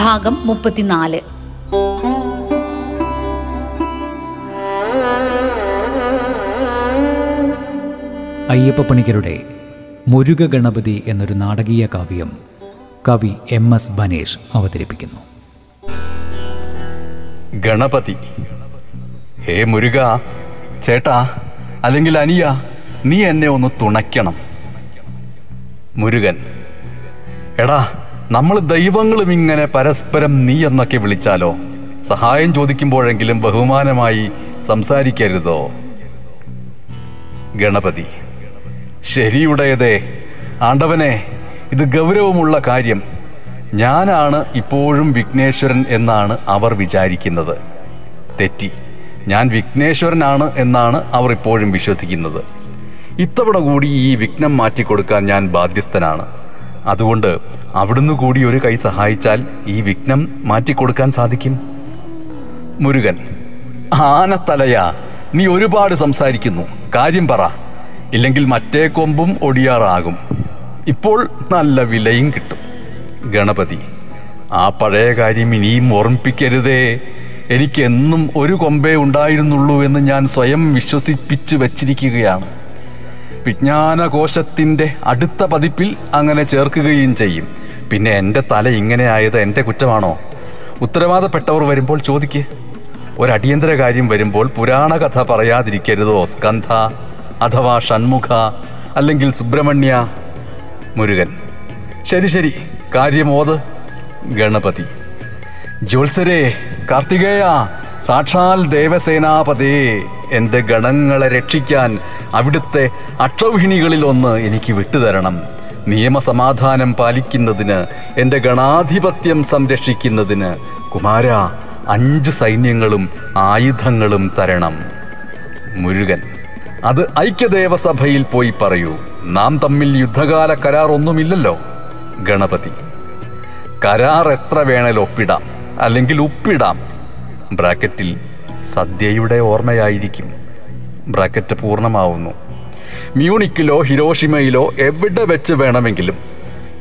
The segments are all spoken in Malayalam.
ഭാഗം 34. അയ്യപ്പ പണിക്കരുടെ മുരുക ഗണപതി എന്നൊരു നാടകീയ കാവ്യം കവി എം എസ് ബനേഷ് അവതരിപ്പിക്കുന്നു. ഗണപതി: ഹേ മുരുക ചേട്ടാ, അല്ലെങ്കിൽ അനിയ, നീ എന്നെ ഒന്ന് തുണയ്ക്കണം. മുരുകൻ: എടാ, നമ്മൾ ദൈവങ്ങളും ഇങ്ങനെ പരസ്പരം നീ എന്നൊക്കെ വിളിച്ചാലോ? സഹായം ചോദിക്കുമ്പോഴെങ്കിലും ബഹുമാനമായി സംസാരിക്കരുതോ? ഗണപതി: ശരിയുടയതേ ആണ്ടവനെ, ഇത് ഗൗരവമുള്ള കാര്യം. ഞാനാണ് ഇപ്പോഴും വിഘ്നേശ്വരൻ എന്നാണ് അവർ വിചാരിക്കുന്നത്. തെറ്റി. ഞാൻ വിഘ്നേശ്വരനാണ് എന്നാണ് അവർ ഇപ്പോഴും വിശ്വസിക്കുന്നത്. ഇത്തവണ കൂടി ഈ വിഘ്നം മാറ്റിക്കൊടുക്കാൻ ഞാൻ ബാധ്യസ്ഥനാണ്. അതുകൊണ്ട് അവിടുന്ന് കൂടി ഒരു കൈ സഹായിച്ചാൽ ഈ വിഘ്നം മാറ്റിക്കൊടുക്കാൻ സാധിക്കും. മുരുകൻ: ആനത്തലയാ, നീ ഒരുപാട് സംസാരിക്കുന്നു, കാര്യം പറ, ഇല്ലെങ്കിൽ മറ്റേ കൊമ്പും ഒടിയാറാകും. ഇപ്പോൾ നല്ല വിലയും കിട്ടും. ഗണപതി: ആ പഴയ കാര്യം ഇനിയും ഓർമ്മിപ്പിക്കരുതേ. എനിക്കെന്നും ഒരു കൊമ്പേ ഉണ്ടായിരുന്നുള്ളൂ എന്ന് ഞാൻ സ്വയം വിശ്വസിപ്പിച്ചു വച്ചിരിക്കുകയാണ്. വിജ്ഞാനകോശത്തിൻ്റെ അടുത്ത പതിപ്പിൽ അങ്ങനെ ചേർക്കുകയും ചെയ്യും. പിന്നെ എൻ്റെ തല ഇങ്ങനെ ആയത് എൻ്റെ കുറ്റമാണോ? ഉത്തരവാദപ്പെട്ടവർ വരുമ്പോൾ ചോദിക്ക്. ഒരടിയന്തര കാര്യം വരുമ്പോൾ പുരാണ കഥ പറയാതിരിക്കരുതോ സ്കന്ധ, അഥവാ ഷൺമുഖ, അല്ലെങ്കിൽ സുബ്രഹ്മണ്യ. മുരുകൻ: ശരി ശരി, കാര്യമോത്. ഗണപതി: ജ്യോത്സരേ, കാർത്തികേയ, സാക്ഷാൽ ദേവസേനാപതേ, എൻ്റെ ഗണങ്ങളെ രക്ഷിക്കാൻ അവിടുത്തെ അക്ഷൗഹിണികളിലൊന്ന് എനിക്ക് വിട്ടുതരണം. നിയമസമാധാനം പാലിക്കുന്നതിന്, എൻ്റെ ഗണാധിപത്യം സംരക്ഷിക്കുന്നതിന് കുമാര, 5 സൈന്യങ്ങളും ആയുധങ്ങളും തരണം. മുരുകൻ: അത് ഐക്യദേവസഭയിൽ പോയി പറയൂ. നാം തമ്മിൽ യുദ്ധകാല കരാർ ഒന്നുമില്ലല്ലോ. ഗണപതി: കരാർ എത്ര വേണേൽ ഒപ്പിടാം, അല്ലെങ്കിൽ ഉപ്പിടാം. ബ്രാക്കറ്റിൽ സദ്യയുടെ ഓർമ്മയായിരിക്കും. ബ്രാക്കറ്റ് പൂർണ്ണമാവുന്നു. മ്യൂണിക്കിലോ ഹിരോഷിമയിലോ എവിടെ വെച്ച് വേണമെങ്കിലും.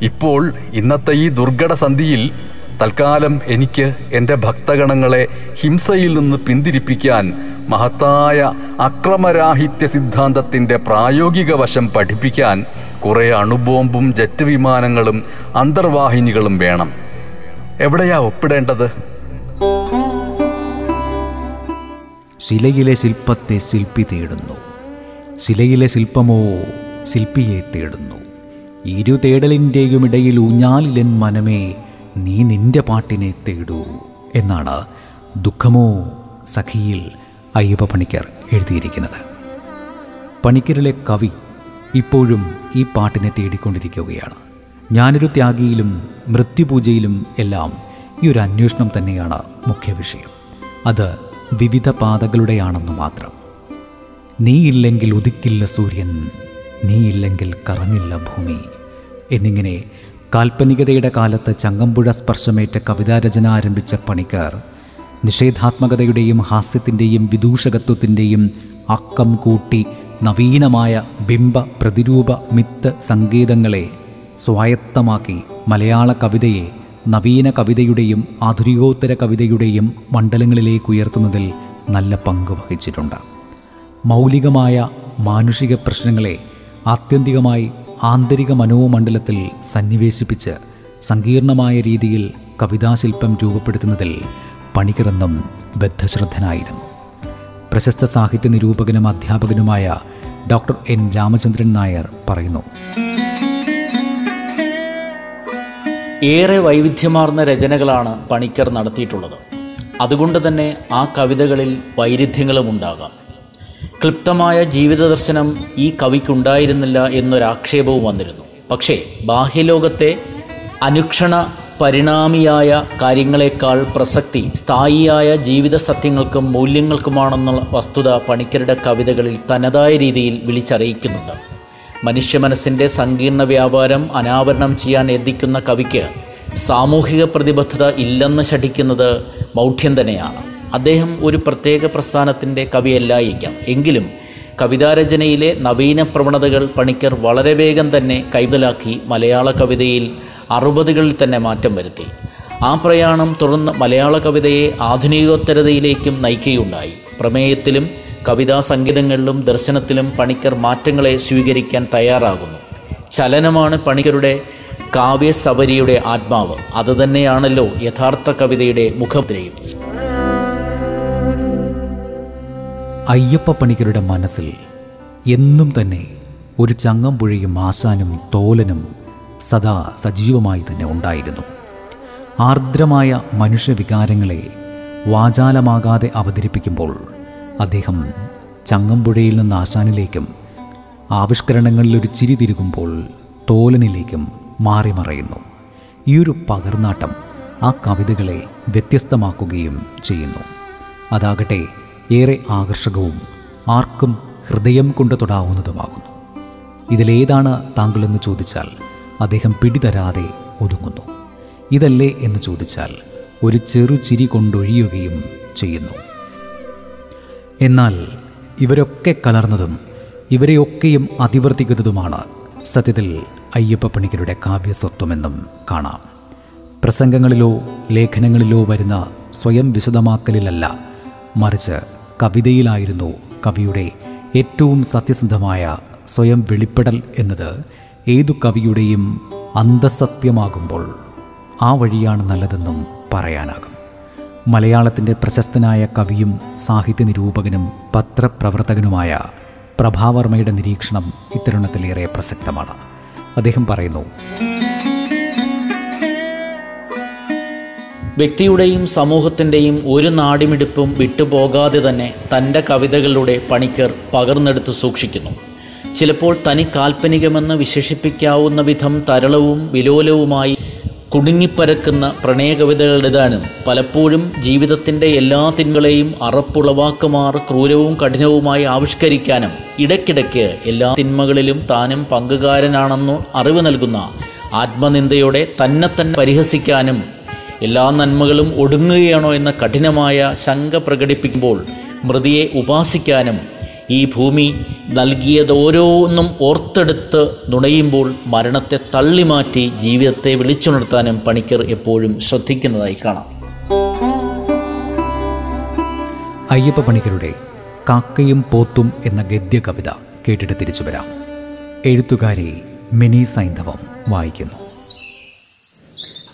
ഇപ്പോൾ ഇന്നത്തെ ഈ ദുർഘട സന്ധിയിൽ തൽക്കാലം എനിക്ക് എൻ്റെ ഭക്തഗണങ്ങളെ ഹിംസയിൽ നിന്ന് പിന്തിരിപ്പിക്കാൻ മഹത്തായ അക്രമരാഹിത്യ സിദ്ധാന്തത്തിൻ്റെ പ്രായോഗിക വശം പഠിപ്പിക്കാൻ കുറേ അണുബോംബും ജെറ്റ് വിമാനങ്ങളും അന്തർവാഹിനികളും വേണം. എവിടെയാ ഒപ്പിടേണ്ടത്? ശിലയിലെ ശില്പത്തെ ശില്പി തേടുന്നു, ശിലയിലെ ശില്പമോ ശില്പിയെ തേടുന്നു. ഇരു തേടലിൻ്റെയും ഇടയിൽ ഊഞ്ഞാലിലൻ മനമേ, നീ നിൻ്റെ പാട്ടിനെ തേടൂ എന്നാണ് ദുഃഖമോ സഖിയിൽ അയ്യപ്പ പണിക്കർ എഴുതിയിരിക്കുന്നത്. പണിക്കരിലെ കവി ഇപ്പോഴും ഈ പാട്ടിനെ തേടിക്കൊണ്ടിരിക്കുകയാണ്. ഞാനൊരു ത്യാഗിയിലും മൃത്യുപൂജയിലും എല്ലാം ഈ ഒരു അന്വേഷണം തന്നെയാണ് മുഖ്യ വിഷയം. അത് വിവിധ പാതകളുടെയാണെന്ന് മാത്രം. നീയില്ലെങ്കിൽ ഉദിക്കില്ല സൂര്യൻ, നീയില്ലെങ്കിൽ കറങ്ങില്ല ഭൂമി എന്നിങ്ങനെ കാൽപ്പനികതയുടെ കാലത്ത് ചങ്ങമ്പുഴ സ്പർശമേറ്റ കവിതാരചന ആരംഭിച്ച പണിക്കർ നിഷേധാത്മകതയുടെയും ഹാസ്യത്തിൻ്റെയും വിദൂഷകത്വത്തിൻ്റെയും അക്കം കൂട്ടി നവീനമായ ബിംബ പ്രതിരൂപ മിത്ത് സങ്കേതങ്ങളെ സ്വായത്തമാക്കി മലയാള കവിതയെ നവീന കവിതയുടെയും ആധുനികോത്തര കവിതയുടെയും മണ്ഡലങ്ങളിലേക്കുയർത്തുന്നതിൽ നല്ല പങ്ക് വഹിച്ചിട്ടുണ്ട്. മൗലികമായ മാനുഷിക പ്രശ്നങ്ങളെ ആത്യന്തികമായി ആന്തരിക മനോമണ്ഡലത്തിൽ സന്നിവേശിപ്പിച്ച് സങ്കീർണമായ രീതിയിൽ കവിതാശില്പം രൂപപ്പെടുത്തുന്നതിൽ പണിക്കറെന്നും ബദ്ധശ്രദ്ധനായിരുന്നു. പ്രശസ്ത സാഹിത്യ നിരൂപകനും അധ്യാപകനുമായ ഡോക്ടർ എൻ രാമചന്ദ്രൻ നായർ പറയുന്നു: ഏറെ വൈവിധ്യമാർന്ന രചനകളാണ് പണിക്കർ നടത്തിയിട്ടുള്ളത്. അതുകൊണ്ട് തന്നെ ആ കവിതകളിൽ വൈരുദ്ധ്യങ്ങളുമുണ്ടാകാം. ക്ലിപ്തമായ ജീവിത ദർശനം ഈ കവിക്കുണ്ടായിരുന്നില്ല എന്നൊരാക്ഷേപവും വന്നിരുന്നു. പക്ഷേ ബാഹ്യലോകത്തെ അനുക്ഷണ പരിണാമിയായ കാര്യങ്ങളെക്കാൾ പ്രസക്തി സ്ഥായിയായ ജീവിത സത്യങ്ങൾക്കും മൂല്യങ്ങൾക്കുമാണെന്നുള്ള വസ്തുത പണിക്കരുടെ കവിതകളിൽ തനതായ രീതിയിൽ വിളിച്ചറിയിക്കുന്നുണ്ട്. മനുഷ്യ മനസ്സിൻ്റെ സങ്കീർണ വ്യാപാരം അനാവരണം ചെയ്യാൻ എത്തിക്കുന്ന കവിക്ക് സാമൂഹിക പ്രതിബദ്ധത ഇല്ലെന്ന് ശഠിക്കുന്നത് മൗഢ്യം തന്നെയാണ്. അദ്ദേഹം ഒരു പ്രത്യേക പ്രസ്ഥാനത്തിൻ്റെ കവിയല്ലായിരിക്കാം, എങ്കിലും കവിതാരചനയിലെ നവീന പ്രവണതകൾ പണിക്കർ വളരെ വേഗം തന്നെ കൈതലാക്കി മലയാള കവിതയിൽ 60കളിൽ തന്നെ മാറ്റം വരുത്തി. ആ പ്രയാണം തുടർന്ന് മലയാള കവിതയെ ആധുനികോത്തരതയിലേക്കും നയിക്കുകയുണ്ടായി. പ്രമേയത്തിലും കവിതാ സംഗീതങ്ങളിലും ദർശനത്തിലും പണിക്കർ മാറ്റങ്ങളെ സ്വീകരിക്കാൻ തയ്യാറാകുന്നു. ചലനമാണ് പണിക്കരുടെ കാവ്യസവരിയുടെ ആത്മാവ്. അതുതന്നെയാണല്ലോ യഥാർത്ഥ കവിതയുടെ മുഖമുദ്രയും. അയ്യപ്പ പണിക്കരുടെ മനസ്സിൽ എന്നും തന്നെ ഒരു ചങ്ങമ്പുഴയും ആശാനും തോലനും സദാ സജീവമായി തന്നെ ഉണ്ടായിരുന്നു. ആർദ്രമായ മനുഷ്യവികാരങ്ങളെ വാചാലമാകാതെ അവതരിപ്പിക്കുമ്പോൾ അദ്ദേഹം ചങ്ങമ്പുഴയിൽ നിന്ന് ആശാനിലേക്കും, ആവിഷ്കരണങ്ങളിലൊരു ചിരി തിരുകുമ്പോൾ തോലനിലേക്കും മാറി മറയുന്നു. ഈയൊരു പകർന്നാട്ടം ആ കവിതകളെ വ്യത്യസ്തമാക്കുകയും ചെയ്യുന്നു. അതാകട്ടെ ഏറെ ആകർഷകവും ആർക്കും ഹൃദയം കൊണ്ട് തൊടാവുന്നതുമാകുന്നു. ഇതിലേതാണ് താങ്കളെന്ന് ചോദിച്ചാൽ അദ്ദേഹം പിടിതരാതെ ഒതുങ്ങുന്നു. ഇതല്ലേ എന്ന് ചോദിച്ചാൽ ഒരു ചെറു ചിരി കൊണ്ടൊഴിയുകയും ചെയ്യുന്നു. എന്നാൽ ഇവരൊക്കെ കലർന്നതും ഇവരെയൊക്കെയും അതിവർത്തിക്കുന്നതുമാണ് സത്യത്തിൽ അയ്യപ്പ പണിക്കരുടെ കാവ്യസ്വത്വമെന്നും കാണാം. പ്രസംഗങ്ങളിലോ ലേഖനങ്ങളിലോ വരുന്ന സ്വയം വിശദമാക്കലിലല്ല, മറിച്ച് കവിതയിലായിരുന്നു കവിയുടെ ഏറ്റവും സത്യസന്ധമായ സ്വയം വെളിപ്പെടൽ എന്നത് ഏതു കവിയുടെയും അന്തസത്യമാകുമ്പോൾ ആ വഴിയാണ് നല്ലതെന്നും പറയാനാകും. മലയാളത്തിൻ്റെ പ്രശസ്തനായ കവിയും സാഹിത്യ നിരൂപകനും പത്രപ്രവർത്തകനുമായ പ്രഭാവർമ്മയുടെ നിരീക്ഷണം ഇത്തരുണത്തിലേറെ പ്രസക്തമാണ്. അദ്ദേഹം പറയുന്നു, വ്യക്തിയുടെയും സമൂഹത്തിൻ്റെയും ഒരു നാടിമിടിപ്പും വിട്ടുപോകാതെ തന്നെ തൻ്റെ കവിതകളിലൂടെ പണിക്കർ പകർന്നെടുത്ത് സൂക്ഷിക്കുന്നു. ചിലപ്പോൾ തനി കാൽപ്പനികമെന്ന് വിശേഷിപ്പിക്കാവുന്ന വിധം തരളവും വിലോലവുമായി കുടുങ്ങിപ്പരക്കുന്ന പ്രണയകവിതകളുടേതാനും പലപ്പോഴും ജീവിതത്തിൻ്റെ എല്ലാ തിന്മകളെയും അറപ്പുളവാക്കുമാർ ക്രൂരവും കഠിനവുമായി ആവിഷ്കരിക്കാനും ഇടയ്ക്കിടയ്ക്ക് എല്ലാ തിന്മകളിലും താനും പങ്കുകാരനാണെന്ന് അറിവ് നൽകുന്ന ആത്മനിന്ദയോടെ തന്നെ തന്നെ പരിഹസിക്കാനും എല്ലാ നന്മകളും ഒടുങ്ങുകയാണോ എന്ന കഠിനമായ ശങ്ക പ്രകടിപ്പിക്കുമ്പോൾ മൃതിയെ ഉപാസിക്കാനും ഈ ഭൂമി നൽകിയതോരോന്നും ഓർത്തെടുത്ത് നുണയുമ്പോൾ മരണത്തെ തള്ളിമാറ്റി ജീവിതത്തെ വിളിച്ചുണർത്താനും പണിക്കർ എപ്പോഴും ശ്രദ്ധിക്കുന്നതായി കാണാം. അയ്യപ്പ പണിക്കരുടെ കാക്കയും പോത്തും എന്ന ഗദ്യ കവിത കേട്ടിട്ട് തിരിച്ചു വരാം. എഴുത്തുകാരി മിനി സൈന്ധവം വായിക്കുന്നു.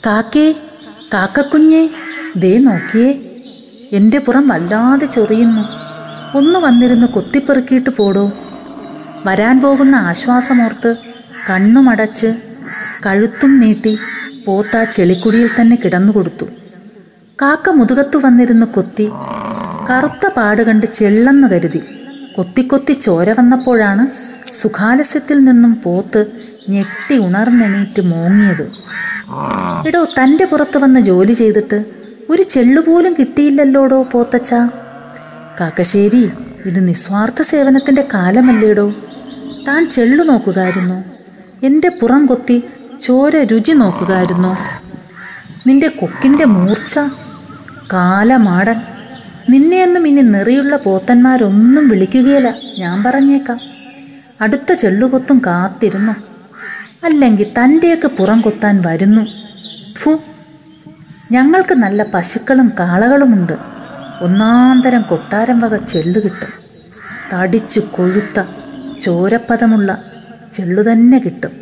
കാക്കേ, കാക്കക്കുഞ്ഞേ, ദേ നോക്കിയേ, എൻ്റെ പുറം വല്ലാതെ ചൊറിയുന്നു. ഒന്ന് വന്നിരുന്ന് കൊത്തിപ്പെറുക്കിയിട്ട് പോടോ. വരാൻ പോകുന്ന ആശ്വാസമോർത്ത് കണ്ണുമടച്ച് കഴുത്തും നീട്ടി പോത്താ ചെളിക്കുടിയിൽ തന്നെ കിടന്നു കൊടുത്തു. കാക്ക മുതുകത്തു വന്നിരുന്ന് കൊത്തി. കറുത്ത പാട് കണ്ട് ചെള്ളെന്ന് കരുതി കൊത്തിക്കൊത്തി ചോര വന്നപ്പോഴാണ് സുഖാലസ്യത്തിൽ നിന്നും പോത്ത് ഞെട്ടി ഉണർന്നെണീറ്റ് മോങ്ങിയത്. എടോ, തൻ്റെ പുറത്ത് വന്ന് ജോലി ചെയ്തിട്ട് ഒരു ചെള്ളുപോലും കിട്ടിയില്ലല്ലോടോ പോത്തച്ച. കാക്കശ്ശേരി, ഇത് നിസ്വാർത്ഥ സേവനത്തിൻ്റെ കാലമല്ലേടോ. താൻ ചെള്ളു നോക്കുകായിരുന്നു, എൻ്റെ പുറം കൊത്തി ചോര രുചി നോക്കുകായിരുന്നു. നിന്റെ കൊക്കിൻ്റെ മൂർച്ച കാലമാടൻ. നിന്നെയൊന്നും ഇനി നെറിയുള്ള പോത്തന്മാരൊന്നും വിളിക്കുകയില്ല, ഞാൻ പറഞ്ഞേക്കാം. അടുത്ത ചെള്ളുകൊത്തും കാത്തിരുന്നു, അല്ലെങ്കിൽ തൻ്റെയൊക്കെ പുറം കൊത്താൻ വരുന്നു. ഫു, ഞങ്ങൾക്ക് നല്ല പശുക്കളും കാളകളുമുണ്ട്. ഒന്നാന്തരം കൊട്ടാരം വക ചെള്ളു കിട്ടും. തടിച്ചു കൊഴുത്ത ചോരപ്പദമുള്ള ചെള്ളു തന്നെ കിട്ടും.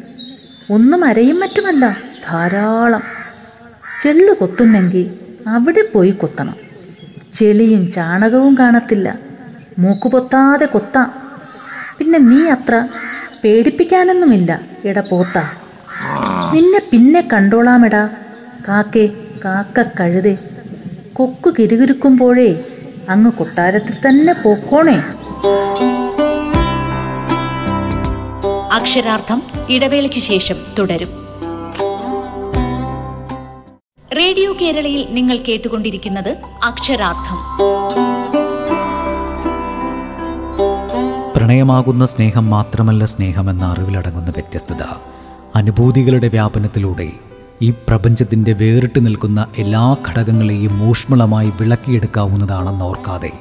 ഒന്നും അരയും മറ്റുമല്ല, ധാരാളം. ചെള്ളു കൊത്തുന്നെങ്കിൽ അവിടെ പോയി കൊത്തണം. ചെളിയും ചാണകവും കാണത്തില്ല, മൂക്കുപൊത്താതെ കൊത്താം. പിന്നെ നീ അത്ര പേടിപ്പിക്കാനൊന്നുമില്ല എട പോത്താ. നിന്നെ പിന്നെ കണ്ടോളാമെടാ കാക്കേ, കാക്ക കഴുതേ. കൊക്കു കിരുകിരുക്കുമ്പോഴേ അങ്ങ് കൊട്ടാരത്തിൽ തന്നെ പോക്കോണേ. അക്ഷരാർത്ഥം ഇടവേളയ്ക്കു ശേഷം തുടരും. റേഡിയോ കേരളയിൽ നിങ്ങൾ കേട്ടുകൊണ്ടിരിക്കുന്നത് അക്ഷരാർത്ഥം. പ്രണയമാകുന്ന സ്നേഹം മാത്രമല്ല സ്നേഹമെന്ന അറിവിലടങ്ങുന്ന വ്യത്യസ്തത, അനുഭൂതികളുടെ വ്യാപനത്തിലൂടെ ഈ പ്രപഞ്ചത്തിൻ്റെ വേറിട്ട് നിൽക്കുന്ന എല്ലാ ഘടകങ്ങളെയും ഊഷ്മളമായി വിളക്കിയെടുക്കാവുന്നതാണെന്ന് ഓർക്കാതെ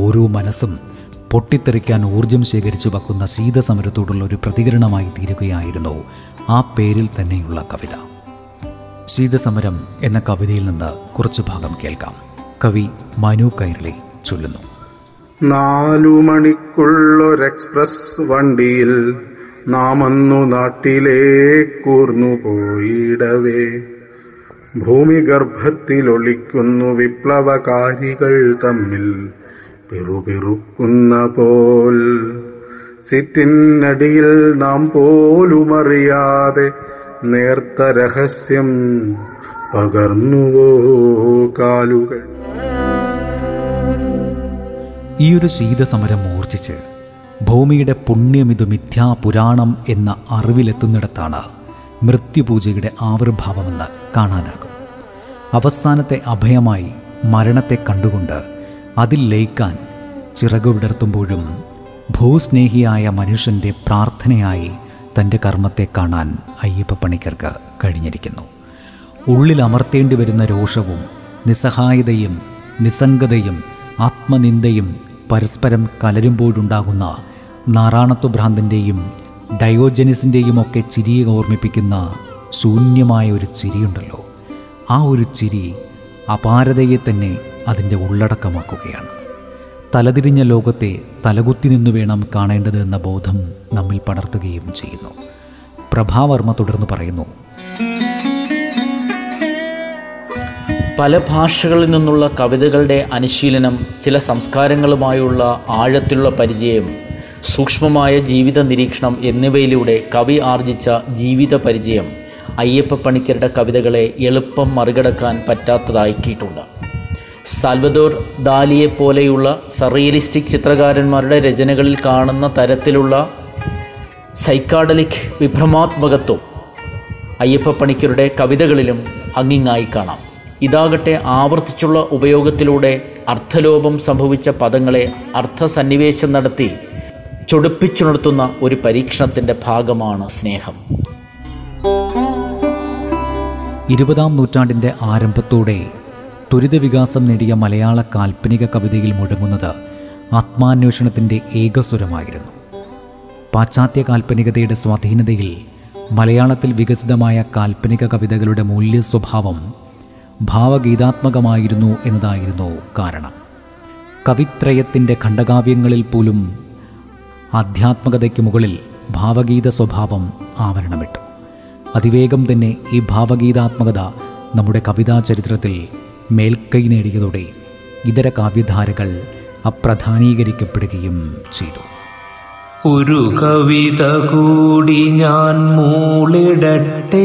ഓരോ മനസ്സും പൊട്ടിത്തെറിക്കാൻ ഊർജം ശേഖരിച്ചു വയ്ക്കുന്ന ശീതസമരത്തോടുള്ള ഒരു പ്രതികരണമായി തീരുകയായിരുന്നു ആ പേരിൽ തന്നെയുള്ള കവിത. ശീതസമരം എന്ന കവിതയിൽ നിന്ന് കുറച്ചു ഭാഗം കേൾക്കാം. കവി മനു കൈരളി ചൊല്ലുന്നു. 4 മണിക്കുള്ളൊരെക്സ്പ്രസ് വണ്ടിയിൽ നാമന്നു നാട്ടിലേക്കൂർന്നു പോയിടവേ, ഭൂമിഗർഭത്തിലൊളിക്കുന്നു വിപ്ലവകാരികൾ തമ്മിൽ പിറുപിറുക്കുന്ന പോൽ. സിറ്റിനടിയിൽ നാം പോലുമറിയാതെ നേർത്ത രഹസ്യം പകർന്നുവോ കാലുകൾ. ഈയൊരു ശീതസമരം മൂർച്ഛിച്ച് ഭൂമിയുടെ പുണ്യമിതു മിഥ്യാ പുരാണം എന്ന അറിവിലെത്തുന്നിടത്താണ് മൃത്യുപൂജയുടെ ആവിർഭാവമെന്ന് കാണാനാകും. അവസാനത്തെ അഭയമായി മരണത്തെ കണ്ടുകൊണ്ട് അതിൽ ലയിക്കാൻ ചിറകു വിടർത്തുമ്പോഴും ഭൂസ്നേഹിയായ മനുഷ്യൻ്റെ പ്രാർത്ഥനയായി തൻ്റെ കർമ്മത്തെ കാണാൻ അയ്യപ്പ പണിക്കർക്ക് കഴിഞ്ഞിരിക്കുന്നു. ഉള്ളിലമർത്തേണ്ടി വരുന്ന രോഷവും നിസ്സഹായതയും നിസ്സംഗതയും ആത്മനിന്ദയും പരസ്പരം കലരുമ്പോഴുണ്ടാകുന്ന നാറാണത്വ ഭ്രാന്തിൻ്റെയും ഡയോജനിസിൻ്റെയുമൊക്കെ ചിരിയെ ഓർമ്മിപ്പിക്കുന്ന ശൂന്യമായ ഒരു ചിരിയുണ്ടല്ലോ, ആ ഒരു ചിരി അപാരതയെ തന്നെ അതിൻ്റെ ഉള്ളടക്കമാക്കുകയാണ്. തലതിരിഞ്ഞ ലോകത്തെ തലകുത്തി നിന്നു വേണം കാണേണ്ടത് എന്ന ബോധം നമ്മിൽ പടർത്തുകയും ചെയ്യുന്നു. പ്രഭാവർമ്മ തുടർന്ന് പറയുന്നു. പല ഭാഷകളിൽ നിന്നുള്ള കവിതകളുടെ അനുശീലനം, ചില സംസ്കാരങ്ങളുമായുള്ള ആഴത്തിലുള്ള പരിചയം, സൂക്ഷ്മമായ ജീവിത നിരീക്ഷണം എന്നിവയിലൂടെ കവി ആർജിച്ച ജീവിത പരിചയം അയ്യപ്പ പണിക്കരുടെ കവിതകളെ എളുപ്പം മറികടക്കാൻ പറ്റാത്തതാക്കിയിട്ടുണ്ട്. സാൽബദോർ ദാലിയെ പോലെയുള്ള സർറിയലിസ്റ്റിക് ചിത്രകാരന്മാരുടെ രചനകളിൽ കാണുന്ന തരത്തിലുള്ള സൈക്കാഡലിക് വിഭ്രമാത്മകത്വം അയ്യപ്പ പണിക്കരുടെ കവിതകളിലും അങ്ങിങ്ങായി കാണാം. ഇതാകട്ടെ ആവർത്തിച്ചുള്ള ഉപയോഗത്തിലൂടെ അർത്ഥലോപം സംഭവിച്ച പദങ്ങളെ അർത്ഥസന്നിവേശം നടത്തി ചൊടിപ്പിച്ചുണർത്തുന്ന ഒരു പരീക്ഷണത്തിൻ്റെ ഭാഗമാണ് സ്നേഹം. 20-ാം നൂറ്റാണ്ടിൻ്റെ ആരംഭത്തോടെ ത്വരിതവികാസം നേടിയ മലയാള കാൽപ്പനിക കവിതയിൽ മുഴങ്ങുന്നത് ആത്മാന്വേഷണത്തിൻ്റെ ഏകസ്വരമായിരുന്നു. പാശ്ചാത്യ കാൽപ്പനികതയുടെ സ്വാധീനതയിൽ മലയാളത്തിൽ വികസിതമായ കാൽപ്പനിക കവിതകളുടെ മൂല്യ സ്വഭാവം ഭാവഗീതാത്മകമായിരുന്നു എന്നതായിരുന്നു കാരണം. കവിത്രയത്തിൻ്റെ ഖണ്ഡകാവ്യങ്ങളിൽ പോലും ആധ്യാത്മകതയ്ക്ക് മുകളിൽ ഭാവഗീത സ്വഭാവം ആവരണമിട്ടു. അതിവേഗം തന്നെ ഈ ഭാവഗീതാത്മകത നമ്മുടെ കവിതാ ചരിത്രത്തിൽ മേൽക്കൈ നേടിയതോടെ ഇതര കാവ്യധാരകൾ അപ്രധാനീകരിക്കപ്പെടുകയും ചെയ്തു. ഒരു കവിത കൂടി ഞാൻ മൂളിടട്ടെ,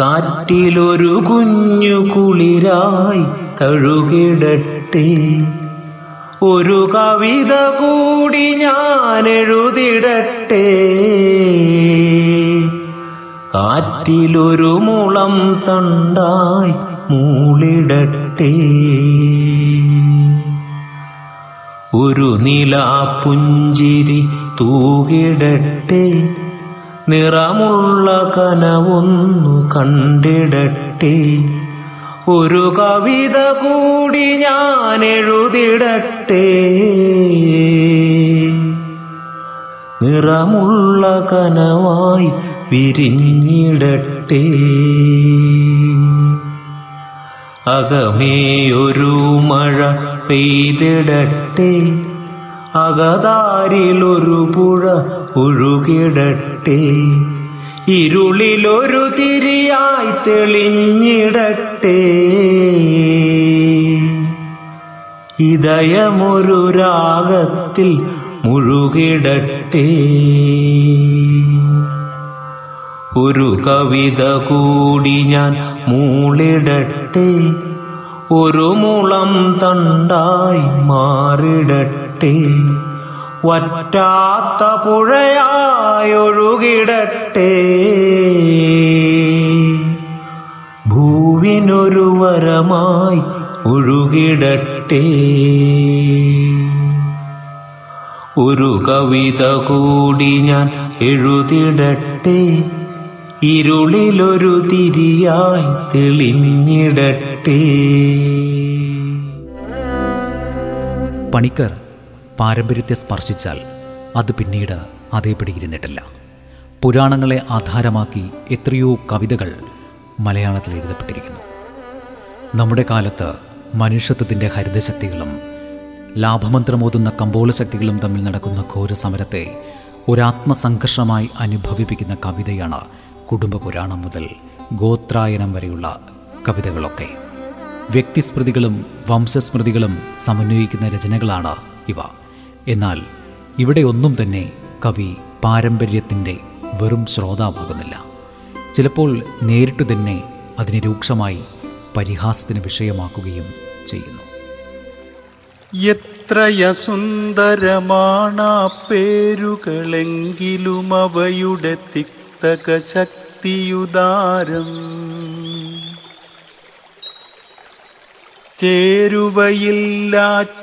കാറ്റിലൊരു കുഞ്ഞു കുളിരായി തഴുകിടട്ടെ. ഒരു കവിത കൂടി ഞാൻ എഴുതിടട്ടെ, കാറ്റിലൊരു മുളം തണ്ടായി മൂളിടട്ടെ. ഒരു നിലാപുഞ്ചിരി തൂകിടട്ടെ, നിറമുള്ള കനവൊന്നു കണ്ടിടട്ടെ. ഒരു കവിത കൂടി ഞാൻ എഴുതിടട്ടെ, നിറമുള്ള കനവായി വിരിഞ്ഞിടട്ടെ. അകമേയൊരു മഴ പെയ്തിടട്ടെ, അകതാരിലൊരു പുഴ ഒഴുകിടട്ടെ. ഇരുളിലൊരു തിരിയായി തെളിഞ്ഞിടട്ടെ, ഇദയമൊരു രാഗത്തിൽ മുഴുകിടട്ടെ. ഒരു കവിത കൂടി ഞാൻ മൂളിടട്ടെ, ഒരു മുളം തണ്ടായി മാറിടട്ടെ. വറ്റാത്ത പുഴയായൊഴു ഒഴുകിടട്ടെ ഭൂവിനൊരു വരമായി ഒഴുകിടട്ടെ. ഒരു കവിത കൂടി ഞാൻ എഴുതിടട്ടെ, ഇരുളിലൊരു തിരിയായി തെളിഞ്ഞിടട്ടെ. പണിക്കർ പാരമ്പര്യത്തെ സ്പർശിച്ചാൽ അത് പിന്നീട് അതേപടി ഇരുന്നിട്ടില്ല. പുരാണങ്ങളെ ആധാരമാക്കി എത്രയോ കവിതകൾ മലയാളത്തിൽ എഴുതപ്പെട്ടിരിക്കുന്നു. നമ്മുടെ കാലത്ത് മനുഷ്യത്വത്തിൻ്റെ ഹരിതശക്തികളും ലാഭമന്ത്രമോതുന്ന കമ്പോളശക്തികളും തമ്മിൽ നടക്കുന്ന ഘോര സമരത്തെ ഒരാത്മസംഘർഷമായി അനുഭവിപ്പിക്കുന്ന കവിതയാണ് കുടുംബപുരാണം മുതൽ ഗോത്രായനം വരെയുള്ള കവിതകളൊക്കെ. വ്യക്തിസ്മൃതികളും വംശസ്മൃതികളും സമന്വയിക്കുന്ന രചനകളാണ് ഇവ. എന്നാൽ ഇവിടെ ഒന്നും തന്നെ കവി പാരമ്പര്യത്തിൻ്റെ വെറും ശ്രോതാവാകുന്നില്ല. ചിലപ്പോൾ നേരിട്ട് തന്നെ അതിനെ രൂക്ഷമായി പരിഹാസത്തിന് വിഷയമാക്കുകയും ചെയ്യുന്നു. എത്രയ സുന്ദരമാണ് പേരുകളെങ്കിലും അവയുടെ തിക്തകശക്തിയുദാരം. ചേരുവയില്ല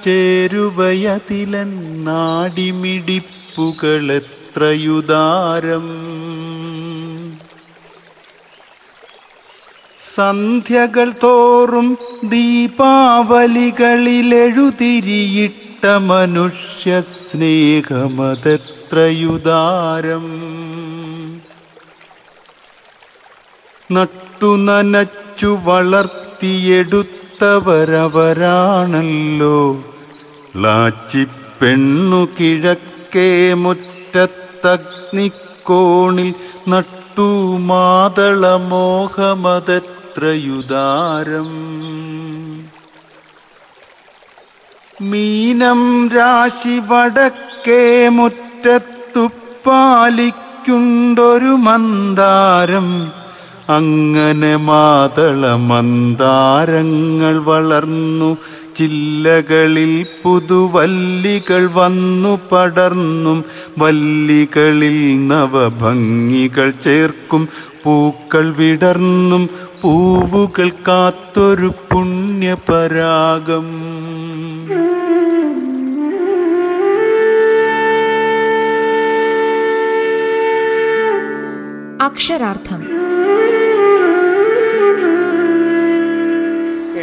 ചേരുവയതിലൻ നാടിമിടിപ്പുകളെത്രയുദാരം. സന്ധ്യകൾ തോറും ദീപാവലികളിലെഴുതിരിയിട്ട മനുഷ്യ സ്നേഹമതെത്രയുദാരം. നട്ടുനനച്ചു വളർത്തിയെടുത്തവരവരാണല്ലോ ലാച്ചിപ്പെണ്ണു കിഴക്കേ മുറ്റത്തഗ്നിക്കോണിൽ നട്ടു മാതളമോഹമത ത്രയുദാരം. മീനം രാശി വടക്കേ മുറ്റത്തു പാലിക്കുണ്ടൊരു മന്ദാരം. അങ്ങനെ മാതള മന്ദാരങ്ങൾ വളർന്നു, ചില്ലകളിൽ പുതുവല്ലികൾ വന്നു പടർന്നും, വല്ലികളിൽ നവഭംഗികൾ ചേർക്കും പൂക്കൾ വിടർന്നും, പൂവുകൾ കാത്തൊരു പുണ്യപരാഗം. അക്ഷരാർത്ഥം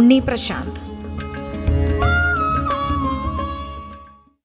ഉണ്ണി പ്രശാന്ത്.